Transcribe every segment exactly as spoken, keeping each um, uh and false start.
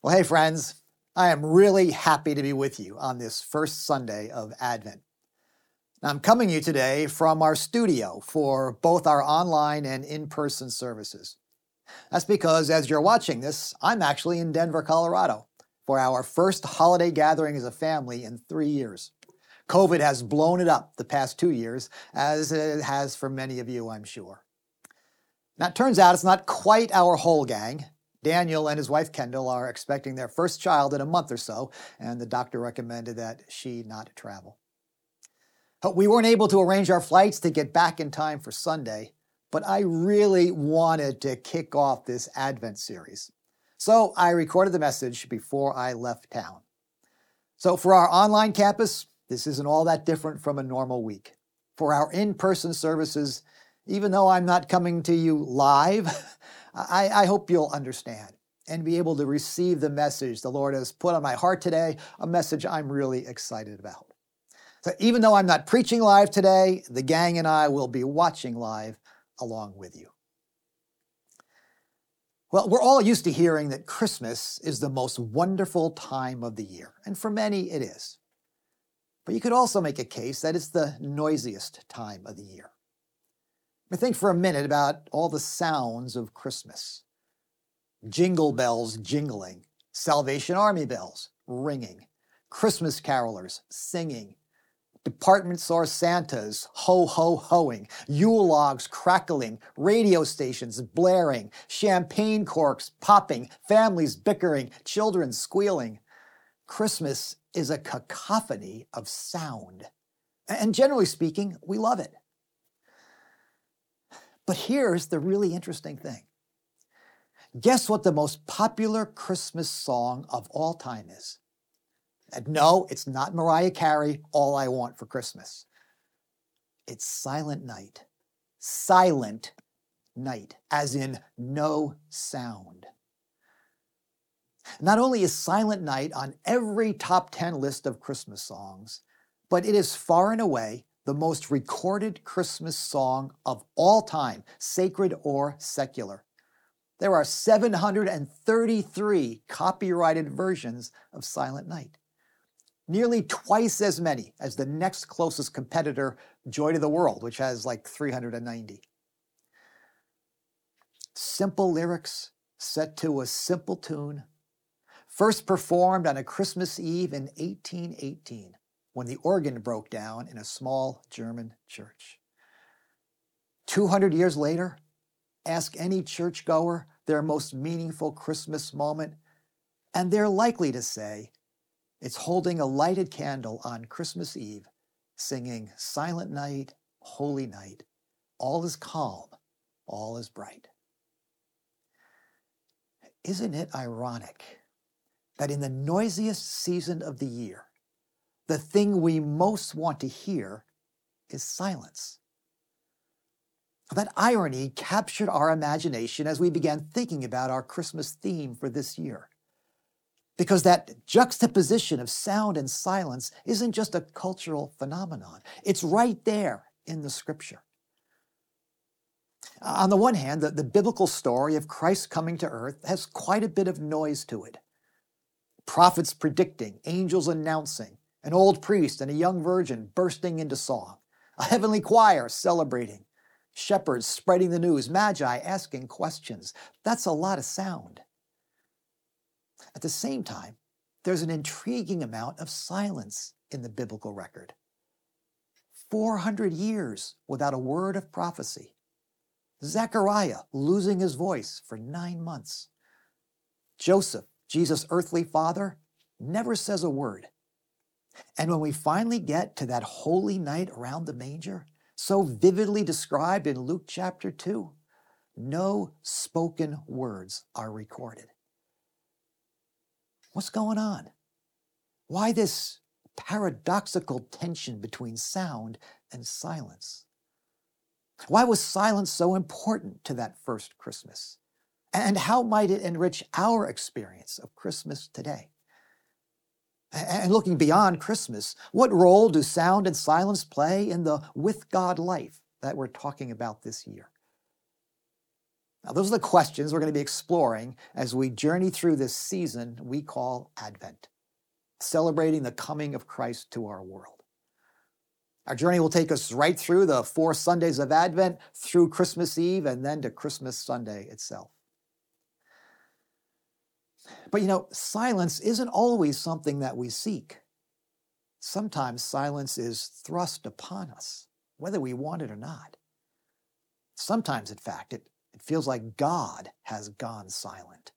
Well, hey friends, I am really happy to be with you on this first Sunday of Advent. I'm coming to you today from our studio for both our online and in-person services. That's because as you're watching this, I'm actually in Denver, Colorado, for our first holiday gathering as a family in three years. COVID has blown it up the past two years, as it has for many of you, I'm sure. Now, it turns out it's not quite our whole gang. Daniel and his wife Kendall are expecting their first child in a month or so, and the doctor recommended that she not travel. But we weren't able to arrange our flights to get back in time for Sunday, but I really wanted to kick off this Advent series. So I recorded the message before I left town. So for our online campus, this isn't all that different from a normal week. For our in-person services, even though I'm not coming to you live, I, I hope you'll understand and be able to receive the message the Lord has put on my heart today, a message I'm really excited about. So even though I'm not preaching live today, the gang and I will be watching live along with you. Well, we're all used to hearing that Christmas is the most wonderful time of the year, and for many it is. But you could also make a case that it's the noisiest time of the year. But think for a minute about all the sounds of Christmas. Jingle bells jingling, Salvation Army bells ringing, Christmas carolers singing, department store Santas ho-ho-hoing, Yule logs crackling, radio stations blaring, champagne corks popping, families bickering, children squealing. Christmas is a cacophony of sound. And generally speaking, we love it. But here's the really interesting thing. Guess what the most popular Christmas song of all time is? And no, it's not Mariah Carey, All I Want for Christmas. It's Silent Night. Silent Night, as in no sound. Not only is Silent Night on every top ten list of Christmas songs, but it is far and away the most recorded Christmas song of all time, sacred or secular. There are seven hundred thirty-three copyrighted versions of Silent Night. Nearly twice as many as the next closest competitor, Joy to the World, which has like three hundred ninety. Simple lyrics set to a simple tune, first performed on a Christmas Eve in eighteen eighteen, when the organ broke down in a small German church. two hundred years later, ask any churchgoer their most meaningful Christmas moment, and they're likely to say, it's holding a lighted candle on Christmas Eve, singing Silent Night, Holy Night. All is calm, all is bright. Isn't it ironic that in the noisiest season of the year, the thing we most want to hear is silence? That irony captured our imagination as we began thinking about our Christmas theme for this year. Because that juxtaposition of sound and silence isn't just a cultural phenomenon. It's right there in the scripture. On the one hand, the, the biblical story of Christ coming to earth has quite a bit of noise to it. Prophets predicting, angels announcing, an old priest and a young virgin bursting into song, a heavenly choir celebrating, shepherds spreading the news, magi asking questions. That's a lot of sound. At the same time, there's an intriguing amount of silence in the biblical record. four hundred years without a word of prophecy. Zechariah losing his voice for nine months. Joseph, Jesus' earthly father, never says a word. And when we finally get to that holy night around the manger, so vividly described in Luke chapter two, no spoken words are recorded. What's going on? Why this paradoxical tension between sound and silence? Why was silence so important to that first Christmas? And how might it enrich our experience of Christmas today? And looking beyond Christmas, what role do sound and silence play in the with God life that we're talking about this year? Now, those are the questions we're going to be exploring as we journey through this season we call Advent, celebrating the coming of Christ to our world. Our journey will take us right through the four Sundays of Advent, through Christmas Eve, and then to Christmas Sunday itself. But you know, silence isn't always something that we seek. Sometimes silence is thrust upon us, whether we want it or not. Sometimes, in fact, it, it feels like God has gone silent.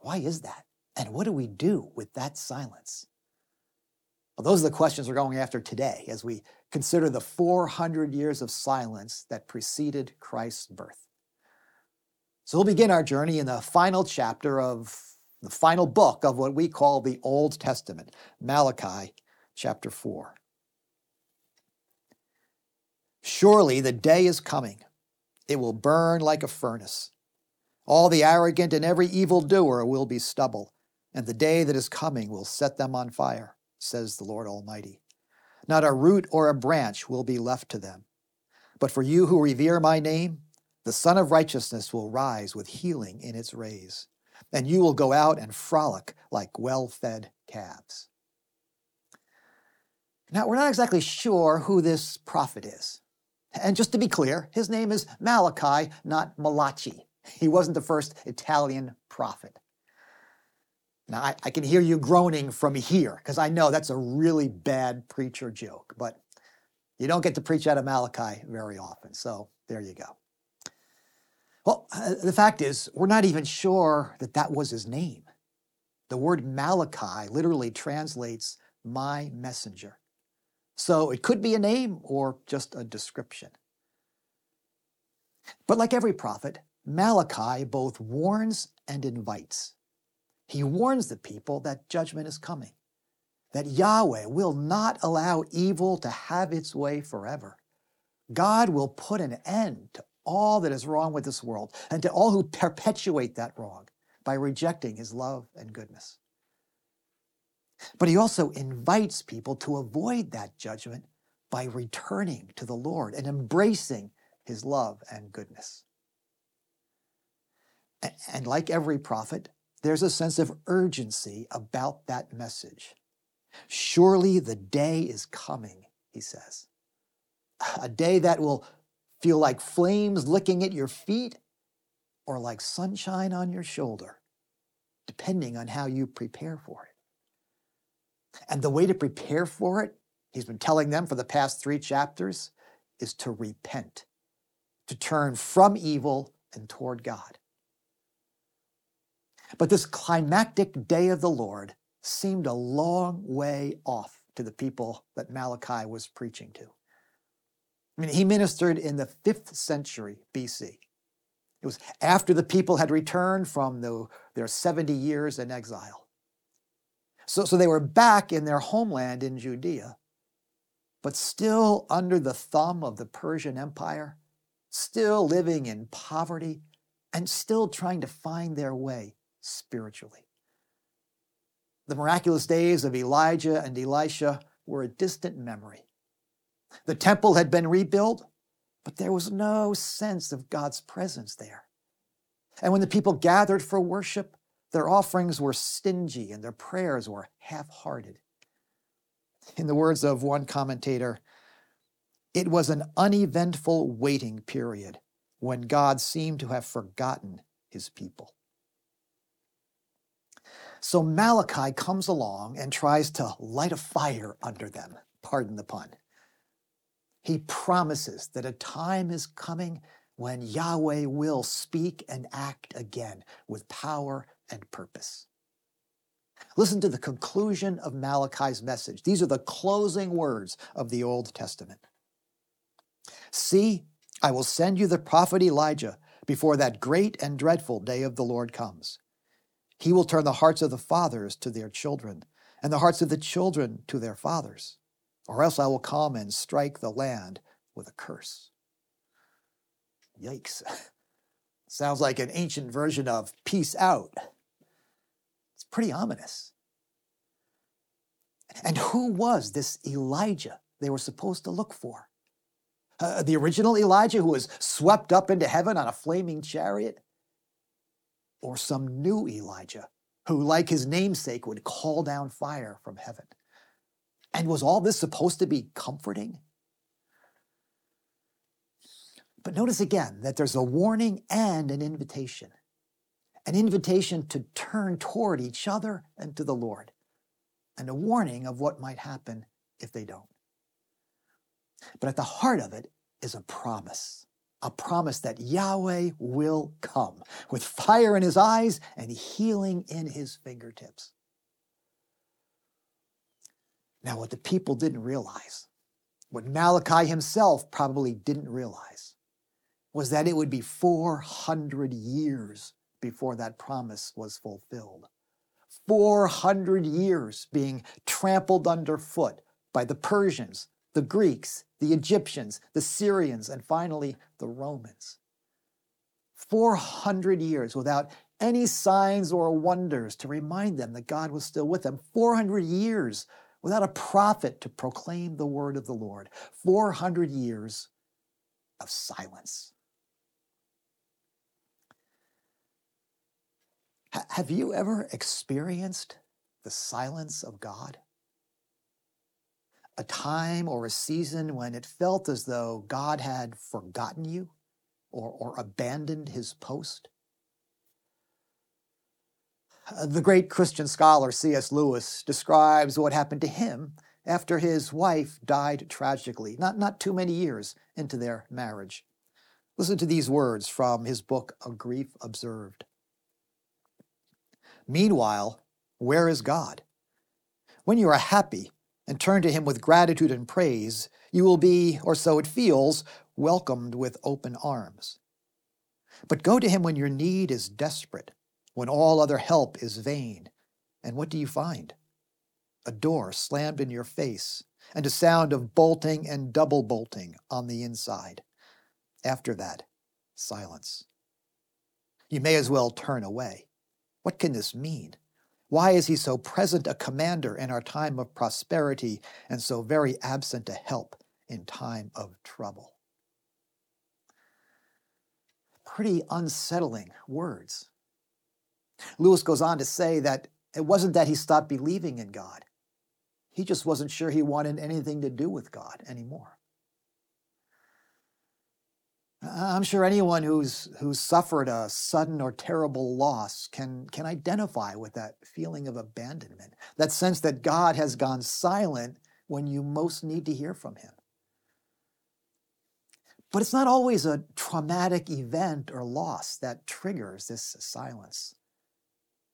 Why is that? And what do we do with that silence? Well, those are the questions we're going after today as we consider the four hundred years of silence that preceded Christ's birth. So we'll begin our journey in the final chapter of the final book of what we call the Old Testament, Malachi chapter four. Surely the day is coming. It will burn like a furnace. All the arrogant and every evildoer will be stubble, and the day that is coming will set them on fire, says the Lord Almighty. Not a root or a branch will be left to them. But for you who revere my name, the Sun of Righteousness will rise with healing in its rays, and you will go out and frolic like well-fed calves. Now, we're not exactly sure who this prophet is. And just to be clear, his name is Malachi, not Malachi. He wasn't the first Italian prophet. Now, I, I can hear you groaning from here, because I know that's a really bad preacher joke, but you don't get to preach out of Malachi very often, so there you go. Well, the fact is, we're not even sure that that was his name. The word Malachi literally translates my messenger. So it could be a name or just a description. But like every prophet, Malachi both warns and invites. He warns the people that judgment is coming, that Yahweh will not allow evil to have its way forever. God will put an end to all that is wrong with this world and to all who perpetuate that wrong by rejecting his love and goodness. But he also invites people to avoid that judgment by returning to the Lord and embracing his love and goodness. And like every prophet, there's a sense of urgency about that message. Surely the day is coming, he says. A day that will feel like flames licking at your feet or like sunshine on your shoulder, depending on how you prepare for it. And the way to prepare for it, he's been telling them for the past three chapters, is to repent, to turn from evil and toward God. But this climactic day of the Lord seemed a long way off to the people that Malachi was preaching to. I mean, he ministered in the fifth century B C. It was after the people had returned from the, their seventy years in exile. So, so they were back in their homeland in Judea, but still under the thumb of the Persian Empire, still living in poverty, and still trying to find their way spiritually. The miraculous days of Elijah and Elisha were a distant memory. The temple had been rebuilt, but there was no sense of God's presence there. And when the people gathered for worship, their offerings were stingy and their prayers were half-hearted. In the words of one commentator, it was an uneventful waiting period when God seemed to have forgotten his people. So Malachi comes along and tries to light a fire under them, pardon the pun. He promises that a time is coming when Yahweh will speak and act again with power and purpose. Listen to the conclusion of Malachi's message. These are the closing words of the Old Testament. See, I will send you the prophet Elijah before that great and dreadful day of the Lord comes. He will turn the hearts of the fathers to their children, and the hearts of the children to their fathers, or else I will come and strike the land with a curse. Yikes. Sounds like an ancient version of peace out. It's pretty ominous. And who was this Elijah they were supposed to look for? Uh, the original Elijah who was swept up into heaven on a flaming chariot? Or some new Elijah who, like his namesake, would call down fire from heaven? And was all this supposed to be comforting? But notice again that there's a warning and an invitation. An invitation to turn toward each other and to the Lord. And a warning of what might happen if they don't. But at the heart of it is a promise. A promise that Yahweh will come with fire in his eyes and healing in his fingertips. Now, what the people didn't realize, what Malachi himself probably didn't realize, was that it would be four hundred years before that promise was fulfilled. four hundred years being trampled underfoot by the Persians, the Greeks, the Egyptians, the Syrians, and finally the Romans. four hundred years without any signs or wonders to remind them that God was still with them. four hundred years without a prophet to proclaim the word of the Lord. four hundred years of silence. H- have you ever experienced the silence of God? A time or a season when it felt as though God had forgotten you or, or abandoned his post? The great Christian scholar C S Lewis describes what happened to him after his wife died tragically, not, not too many years into their marriage. Listen to these words from his book, A Grief Observed. Meanwhile, where is God? When you are happy, and turn to him with gratitude and praise, you will be, or so it feels, welcomed with open arms. But go to him when your need is desperate, when all other help is vain. And what do you find? A door slammed in your face, and a sound of bolting and double bolting on the inside. After that, silence. You may as well turn away. What can this mean? Why is he so present a commander in our time of prosperity and so very absent a help in time of trouble? Pretty unsettling words. Lewis goes on to say that it wasn't that he stopped believing in God. He just wasn't sure he wanted anything to do with God anymore. I'm sure anyone who's who's suffered a sudden or terrible loss can, can identify with that feeling of abandonment, that sense that God has gone silent when you most need to hear from him. But it's not always a traumatic event or loss that triggers this silence.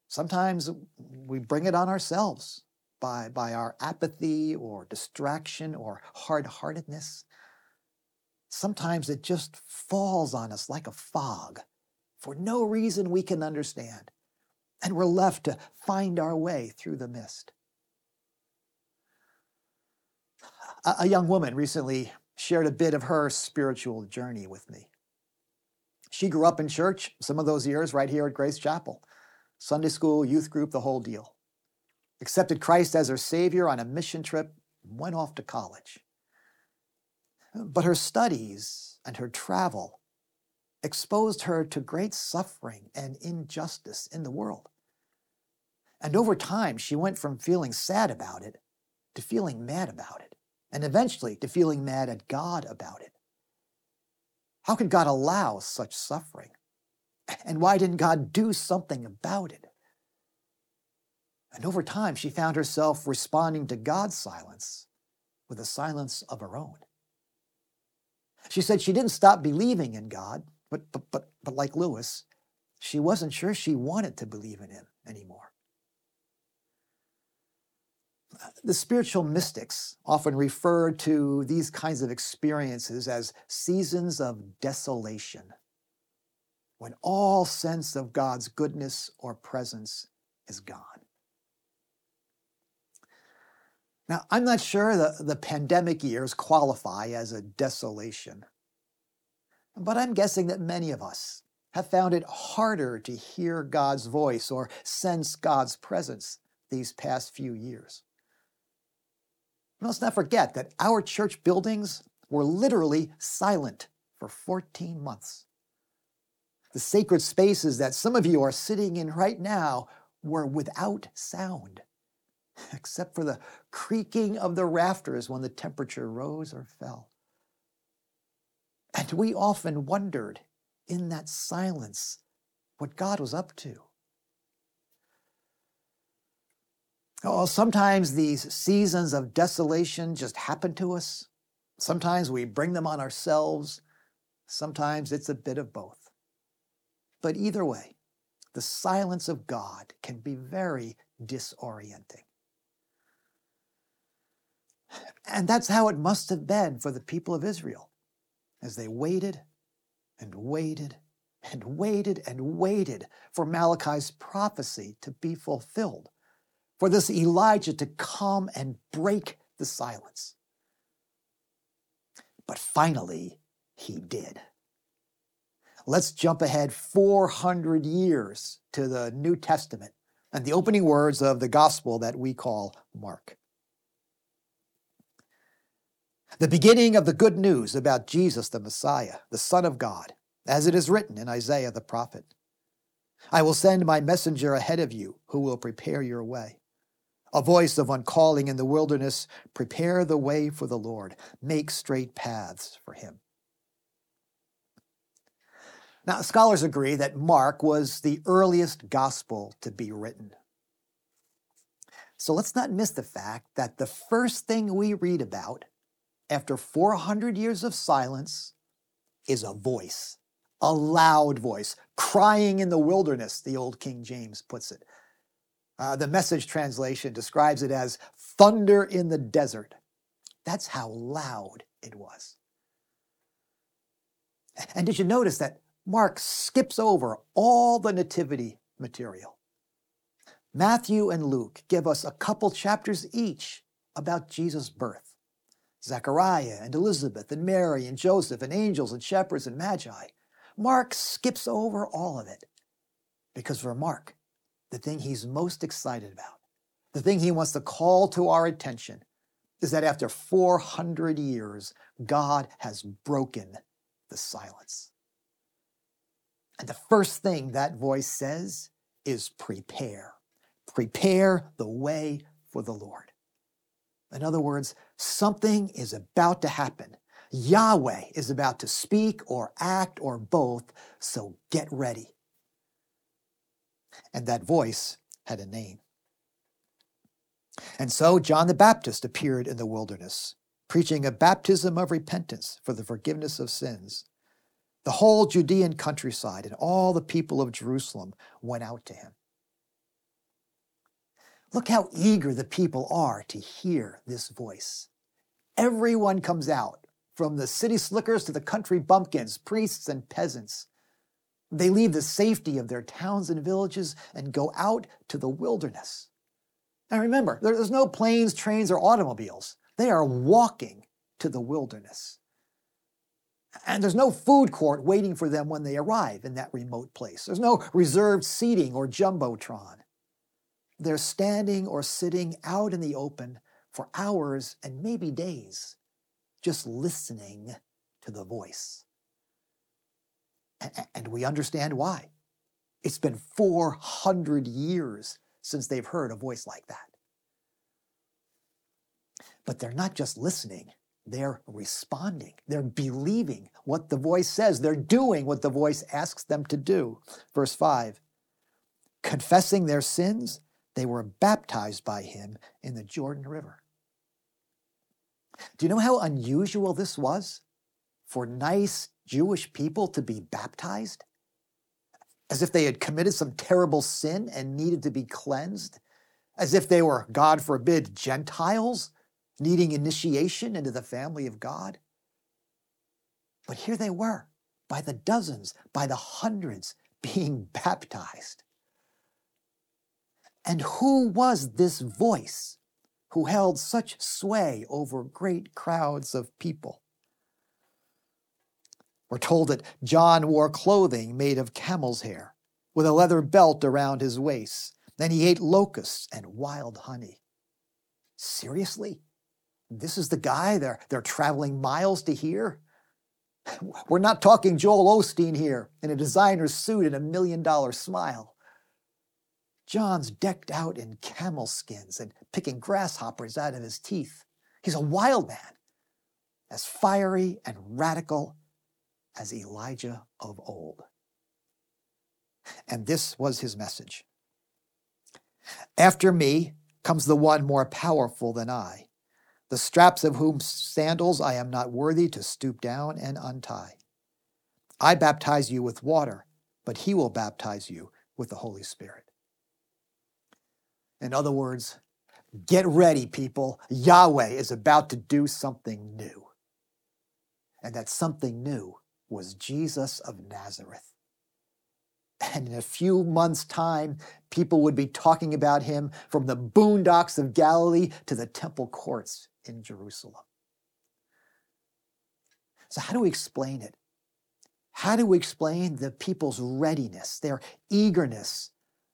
Sometimes we bring it on ourselves by, by our apathy or distraction or hard-heartedness. Sometimes it just falls on us like a fog for no reason we can understand, and we're left to find our way through the mist. A, a young woman recently shared a bit of her spiritual journey with me. She grew up in church some of those years right here at Grace Chapel, Sunday school, youth group, the whole deal. Accepted Christ as her Savior on a mission trip, went off to college. But her studies and her travel exposed her to great suffering and injustice in the world. And over time, she went from feeling sad about it to feeling mad about it, and eventually to feeling mad at God about it. How could God allow such suffering? And why didn't God do something about it? And over time, she found herself responding to God's silence with a silence of her own. She said she didn't stop believing in God, but, but, but, but like Lewis, she wasn't sure she wanted to believe in him anymore. The spiritual mystics often refer to these kinds of experiences as seasons of desolation, when all sense of God's goodness or presence is gone. Now, I'm not sure the, the pandemic years qualify as a desolation, but I'm guessing that many of us have found it harder to hear God's voice or sense God's presence these past few years. And let's not forget that our church buildings were literally silent for fourteen months. The sacred spaces that some of you are sitting in right now were without sound, except for the creaking of the rafters when the temperature rose or fell. And we often wondered in that silence what God was up to. Oh, sometimes these seasons of desolation just happen to us. Sometimes we bring them on ourselves. Sometimes it's a bit of both. But either way, the silence of God can be very disorienting. And that's how it must have been for the people of Israel as they waited and waited and waited and waited for Malachi's prophecy to be fulfilled, for this Elijah to come and break the silence. But finally, he did. Let's jump ahead four hundred years to the New Testament and the opening words of the gospel that we call Mark. The beginning of the good news about Jesus the Messiah, the Son of God, as it is written in Isaiah the prophet. I will send my messenger ahead of you, who will prepare your way. A voice of one calling in the wilderness, prepare the way for the Lord, make straight paths for him. Now, scholars agree that Mark was the earliest gospel to be written. So let's not miss the fact that the first thing we read about after four hundred years of silence is a voice, a loud voice, crying in the wilderness, the old King James puts it. Uh, the Message translation describes it as thunder in the desert. That's how loud it was. And did you notice that Mark skips over all the nativity material? Matthew and Luke give us a couple chapters each about Jesus' birth. Zechariah and Elizabeth and Mary and Joseph and angels and shepherds and magi. Mark skips over all of it because for Mark, the thing he's most excited about, the thing he wants to call to our attention, is that after four hundred years, God has broken the silence. And the first thing that voice says is prepare. Prepare the way for the Lord. In other words, something is about to happen. Yahweh is about to speak or act or both, so get ready. And that voice had a name. And so John the Baptist appeared in the wilderness, preaching a baptism of repentance for the forgiveness of sins. The whole Judean countryside and all the people of Jerusalem went out to him. Look how eager the people are to hear this voice. Everyone comes out, from the city slickers to the country bumpkins, priests and peasants. They leave the safety of their towns and villages and go out to the wilderness. And remember, there's no planes, trains, or automobiles. They are walking to the wilderness. And there's no food court waiting for them when they arrive in that remote place. There's no reserved seating or jumbotron. They're standing or sitting out in the open for hours and maybe days, just listening to the voice. And we understand why. It's been four hundred years since they've heard a voice like that. But they're not just listening. They're responding. They're believing what the voice says. They're doing what the voice asks them to do. Verse five, confessing their sins, they were baptized by him in the Jordan River. Do you know how unusual this was for nice Jewish people to be baptized? As if they had committed some terrible sin and needed to be cleansed? As if they were, God forbid, Gentiles needing initiation into the family of God? But here they were, by the dozens, by the hundreds, being baptized. And who was this voice who held such sway over great crowds of people? We're told that John wore clothing made of camel's hair, with a leather belt around his waist. Then he ate locusts and wild honey. Seriously? this is the guy they're, they're traveling miles to hear. We're not talking Joel Osteen here in a designer suit and a million-dollar smile. John's decked out in camel skins and picking grasshoppers out of his teeth. He's a wild man, as fiery and radical as Elijah of old. And this was his message. After me comes the one more powerful than I, the straps of whose sandals I am not worthy to stoop down and untie. I baptize you with water, but he will baptize you with the Holy Spirit. In other words, get ready, people. Yahweh is about to do something new. And that something new was Jesus of Nazareth. And in a few months' time, people would be talking about him from the boondocks of Galilee to the temple courts in Jerusalem. So how do we explain it? How do we explain the people's readiness, their eagerness,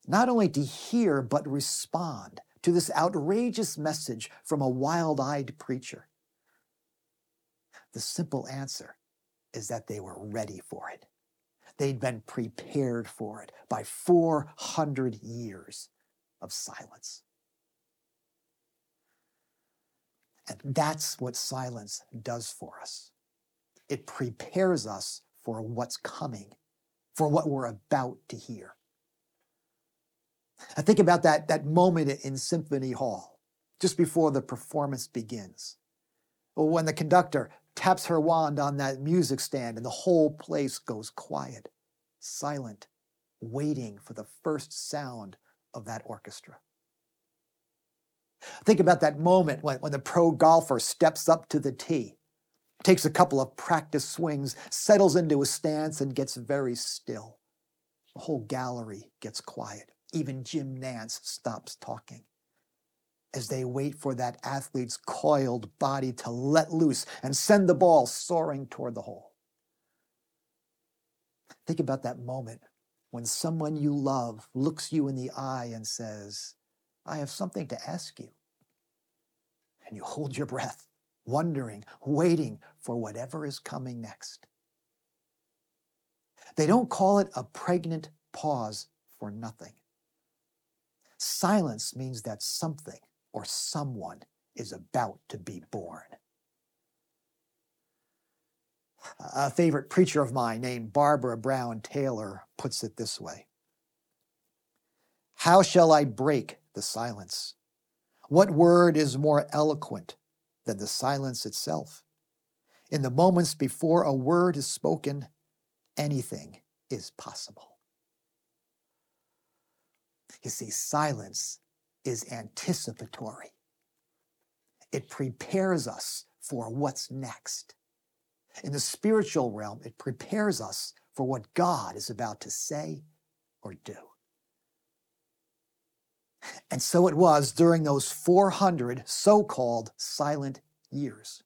not only to hear but respond to this outrageous message from a wild-eyed preacher? The simple answer is that they were ready for it. They'd been prepared for it by four hundred years of silence. And that's what silence does for us. It prepares us for what's coming, for what we're about to hear. I think about that, that moment in Symphony Hall, just before the performance begins, when the conductor taps her wand on that music stand and the whole place goes quiet, silent, waiting for the first sound of that orchestra. Think about that moment when, when the pro golfer steps up to the tee, takes a couple of practice swings, settles into a stance, and gets very still. The whole gallery gets quiet. Even Jim Nance stops talking as they wait for that athlete's coiled body to let loose and send the ball soaring toward the hole. Think about that moment when someone you love looks you in the eye and says, "I have something to ask you." And you hold your breath, wondering, waiting for whatever is coming next. They don't call it a pregnant pause for nothing. Silence means that something or someone is about to be born. A favorite preacher of mine named Barbara Brown Taylor puts it this way: "How shall I break the silence? What word is more eloquent than the silence itself? In the moments before a word is spoken, anything is possible." You see, silence is anticipatory. It prepares us for what's next. In the spiritual realm, it prepares us for what God is about to say or do. And so it was during those four hundred so-called silent years.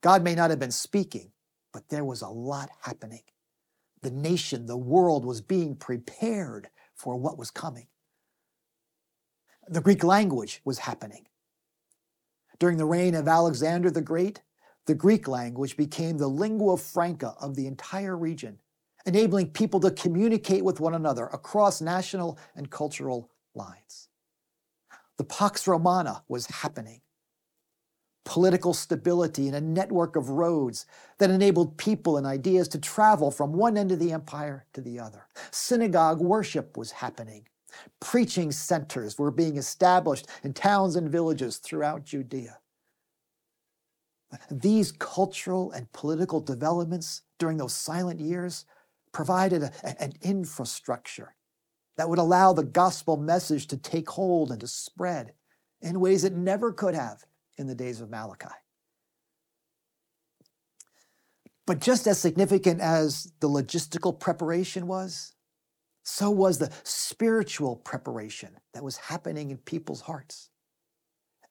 God may not have been speaking, but there was a lot happening. The nation, the world was being prepared for what was coming. The Greek language was happening. During the reign of Alexander the Great, the Greek language became the lingua franca of the entire region, enabling people to communicate with one another across national and cultural lines. The Pax Romana was happening. Political stability in a network of roads that enabled people and ideas to travel from one end of the empire to the other. Synagogue worship was happening. Preaching centers were being established in towns and villages throughout Judea. These cultural and political developments during those silent years provided a, an infrastructure that would allow the gospel message to take hold and to spread in ways it never could have in the days of Malachi. But just as significant as the logistical preparation was, so was the spiritual preparation that was happening in people's hearts.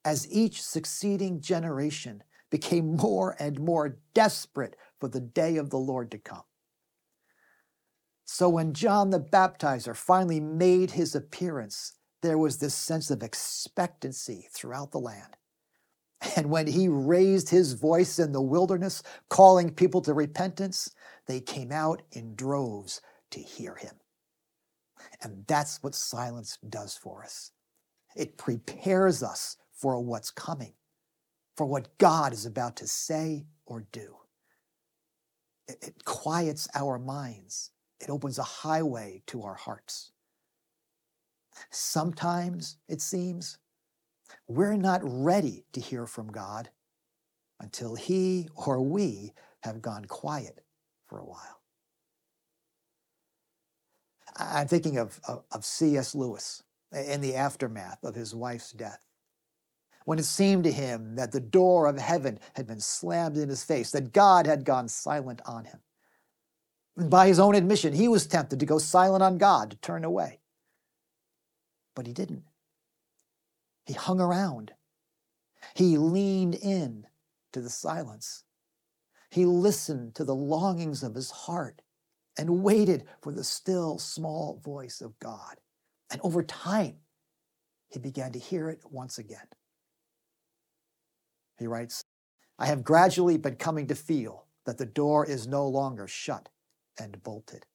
As each succeeding generation became more and more desperate for the day of the Lord to come. So when John the Baptizer finally made his appearance, there was this sense of expectancy throughout the land. And when he raised his voice in the wilderness, calling people to repentance, they came out in droves to hear him. And that's what silence does for us. It prepares us for what's coming, for what God is about to say or do. It, it quiets our minds. It opens a highway to our hearts. Sometimes, it seems, we're not ready to hear from God until he or we have gone quiet for a while. I'm thinking of, of, of C S Lewis in the aftermath of his wife's death, when it seemed to him that the door of heaven had been slammed in his face, that God had gone silent on him. And by his own admission, he was tempted to go silent on God, to turn away. But he didn't. He hung around. He leaned in to the silence. He listened to the longings of his heart and waited for the still, small voice of God. And over time, he began to hear it once again. He writes, "I have gradually been coming to feel that the door is no longer shut and bolted."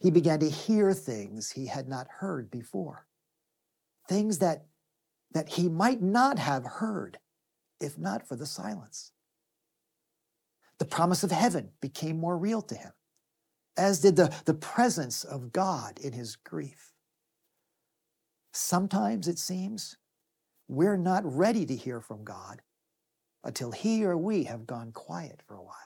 He began to hear things he had not heard before, things that, that he might not have heard if not for the silence. The promise of heaven became more real to him, as did the, the presence of God in his grief. Sometimes, it seems, we're not ready to hear from God until he or we have gone quiet for a while.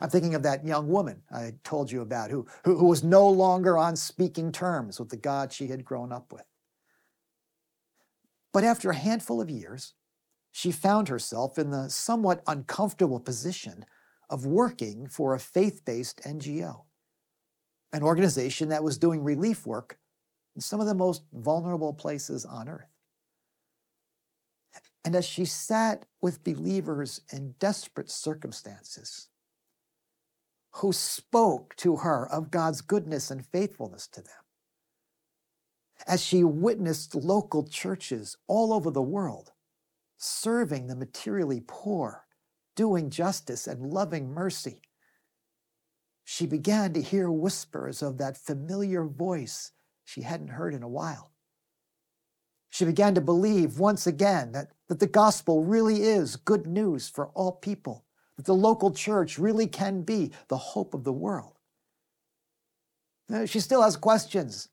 I'm thinking of that young woman I told you about who, who, who was no longer on speaking terms with the God she had grown up with. But after a handful of years, she found herself in the somewhat uncomfortable position of working for a faith-based N G O, an organization that was doing relief work in some of the most vulnerable places on earth. And as she sat with believers in desperate circumstances, who spoke to her of God's goodness and faithfulness to them, as she witnessed local churches all over the world serving the materially poor, doing justice and loving mercy, she began to hear whispers of that familiar voice she hadn't heard in a while. She began to believe once again that, that the gospel really is good news for all people, that the local church really can be the hope of the world. Now, she still has questions,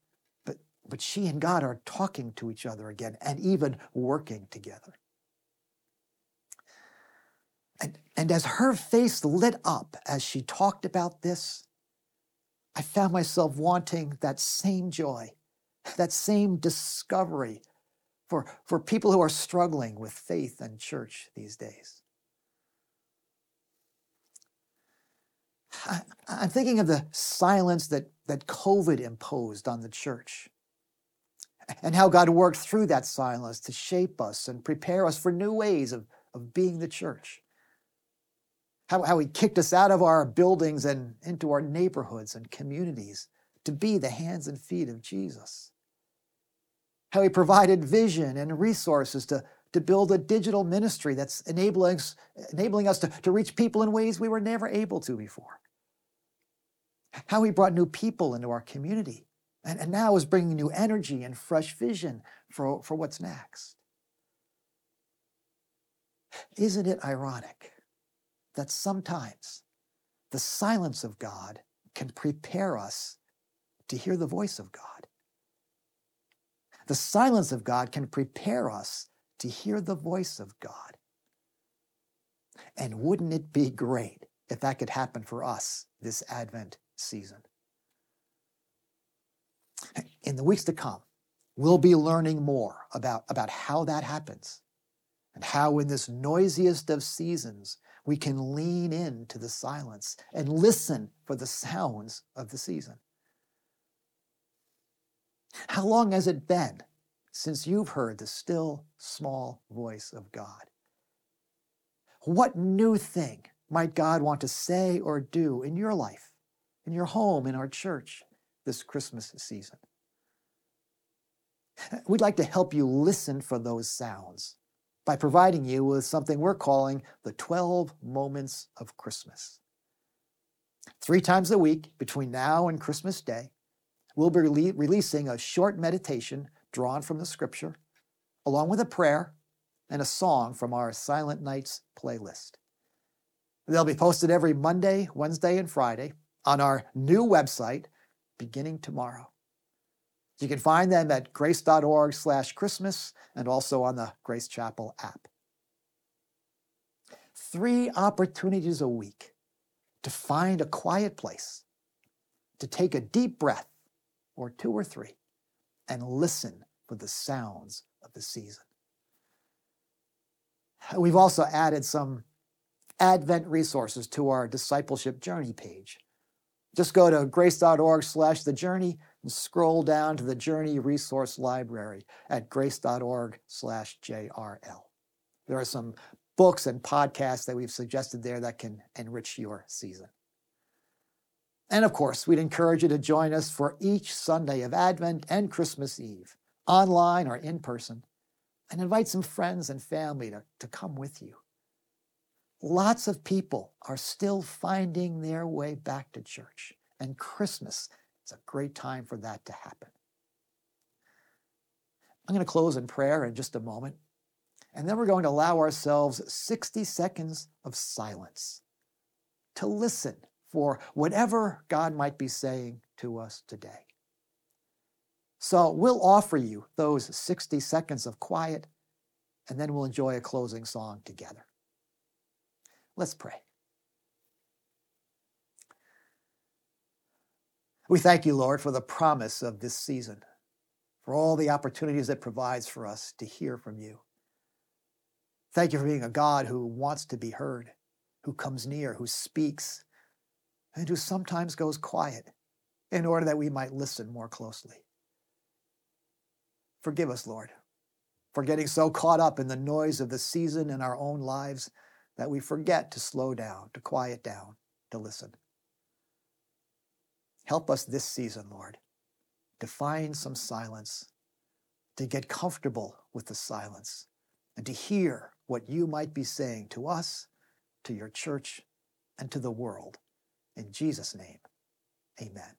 but, but she and God are talking to each other again and even working together. And, and as her face lit up as she talked about this, I found myself wanting that same joy, that same discovery for, for people who are struggling with faith and church these days. I, I'm thinking of the silence that, that COVID imposed on the church and how God worked through that silence to shape us and prepare us for new ways of, of being the church. How, how he kicked us out of our buildings and into our neighborhoods and communities to be the hands and feet of Jesus. How he provided vision and resources to, to build a digital ministry that's enabling us, enabling us to, to reach people in ways we were never able to before. How he brought new people into our community and, and now is bringing new energy and fresh vision for, for what's next. Isn't it ironic that sometimes the silence of God can prepare us to hear the voice of God? The silence of God can prepare us to hear the voice of God. And wouldn't it be great if that could happen for us this Advent season? In the weeks to come, we'll be learning more about, about how that happens and how in this noisiest of seasons, we can lean into the silence and listen for the sounds of the season. How long has it been since you've heard the still, small voice of God? What new thing might God want to say or do in your life, in your home, in our church this Christmas season? We'd like to help you listen for those sounds by providing you with something we're calling the twelve moments of Christmas. Three times a week, between now and Christmas Day, we'll be rele- releasing a short meditation drawn from the Scripture, along with a prayer and a song from our Silent Nights playlist. They'll be posted every Monday, Wednesday, and Friday on our new website, beginning tomorrow. You can find them at grace.org slash Christmas and also on the Grace Chapel app. Three opportunities a week to find a quiet place, to take a deep breath, or two or three, and listen for the sounds of the season. We've also added some Advent resources to our Discipleship Journey page. Just go to grace.org slash the journey and scroll down to the Journey Resource Library at grace.org slash JRL. There are some books and podcasts that we've suggested there that can enrich your season. And of course, we'd encourage you to join us for each Sunday of Advent and Christmas Eve, online or in person, and invite some friends and family to, to come with you. Lots of people are still finding their way back to church, and Christmas is a great time for that to happen. I'm going to close in prayer in just a moment, and then we're going to allow ourselves sixty seconds of silence to listen for whatever God might be saying to us today. So we'll offer you those sixty seconds of quiet, and then we'll enjoy a closing song together. Let's pray. We thank you, Lord, for the promise of this season, for all the opportunities it provides for us to hear from you. Thank you for being a God who wants to be heard, who comes near, who speaks, and who sometimes goes quiet in order that we might listen more closely. Forgive us, Lord, for getting so caught up in the noise of the season in our own lives that we forget to slow down, to quiet down, to listen. Help us this season, Lord, to find some silence, to get comfortable with the silence, and to hear what you might be saying to us, to your church, and to the world. In Jesus' name, amen.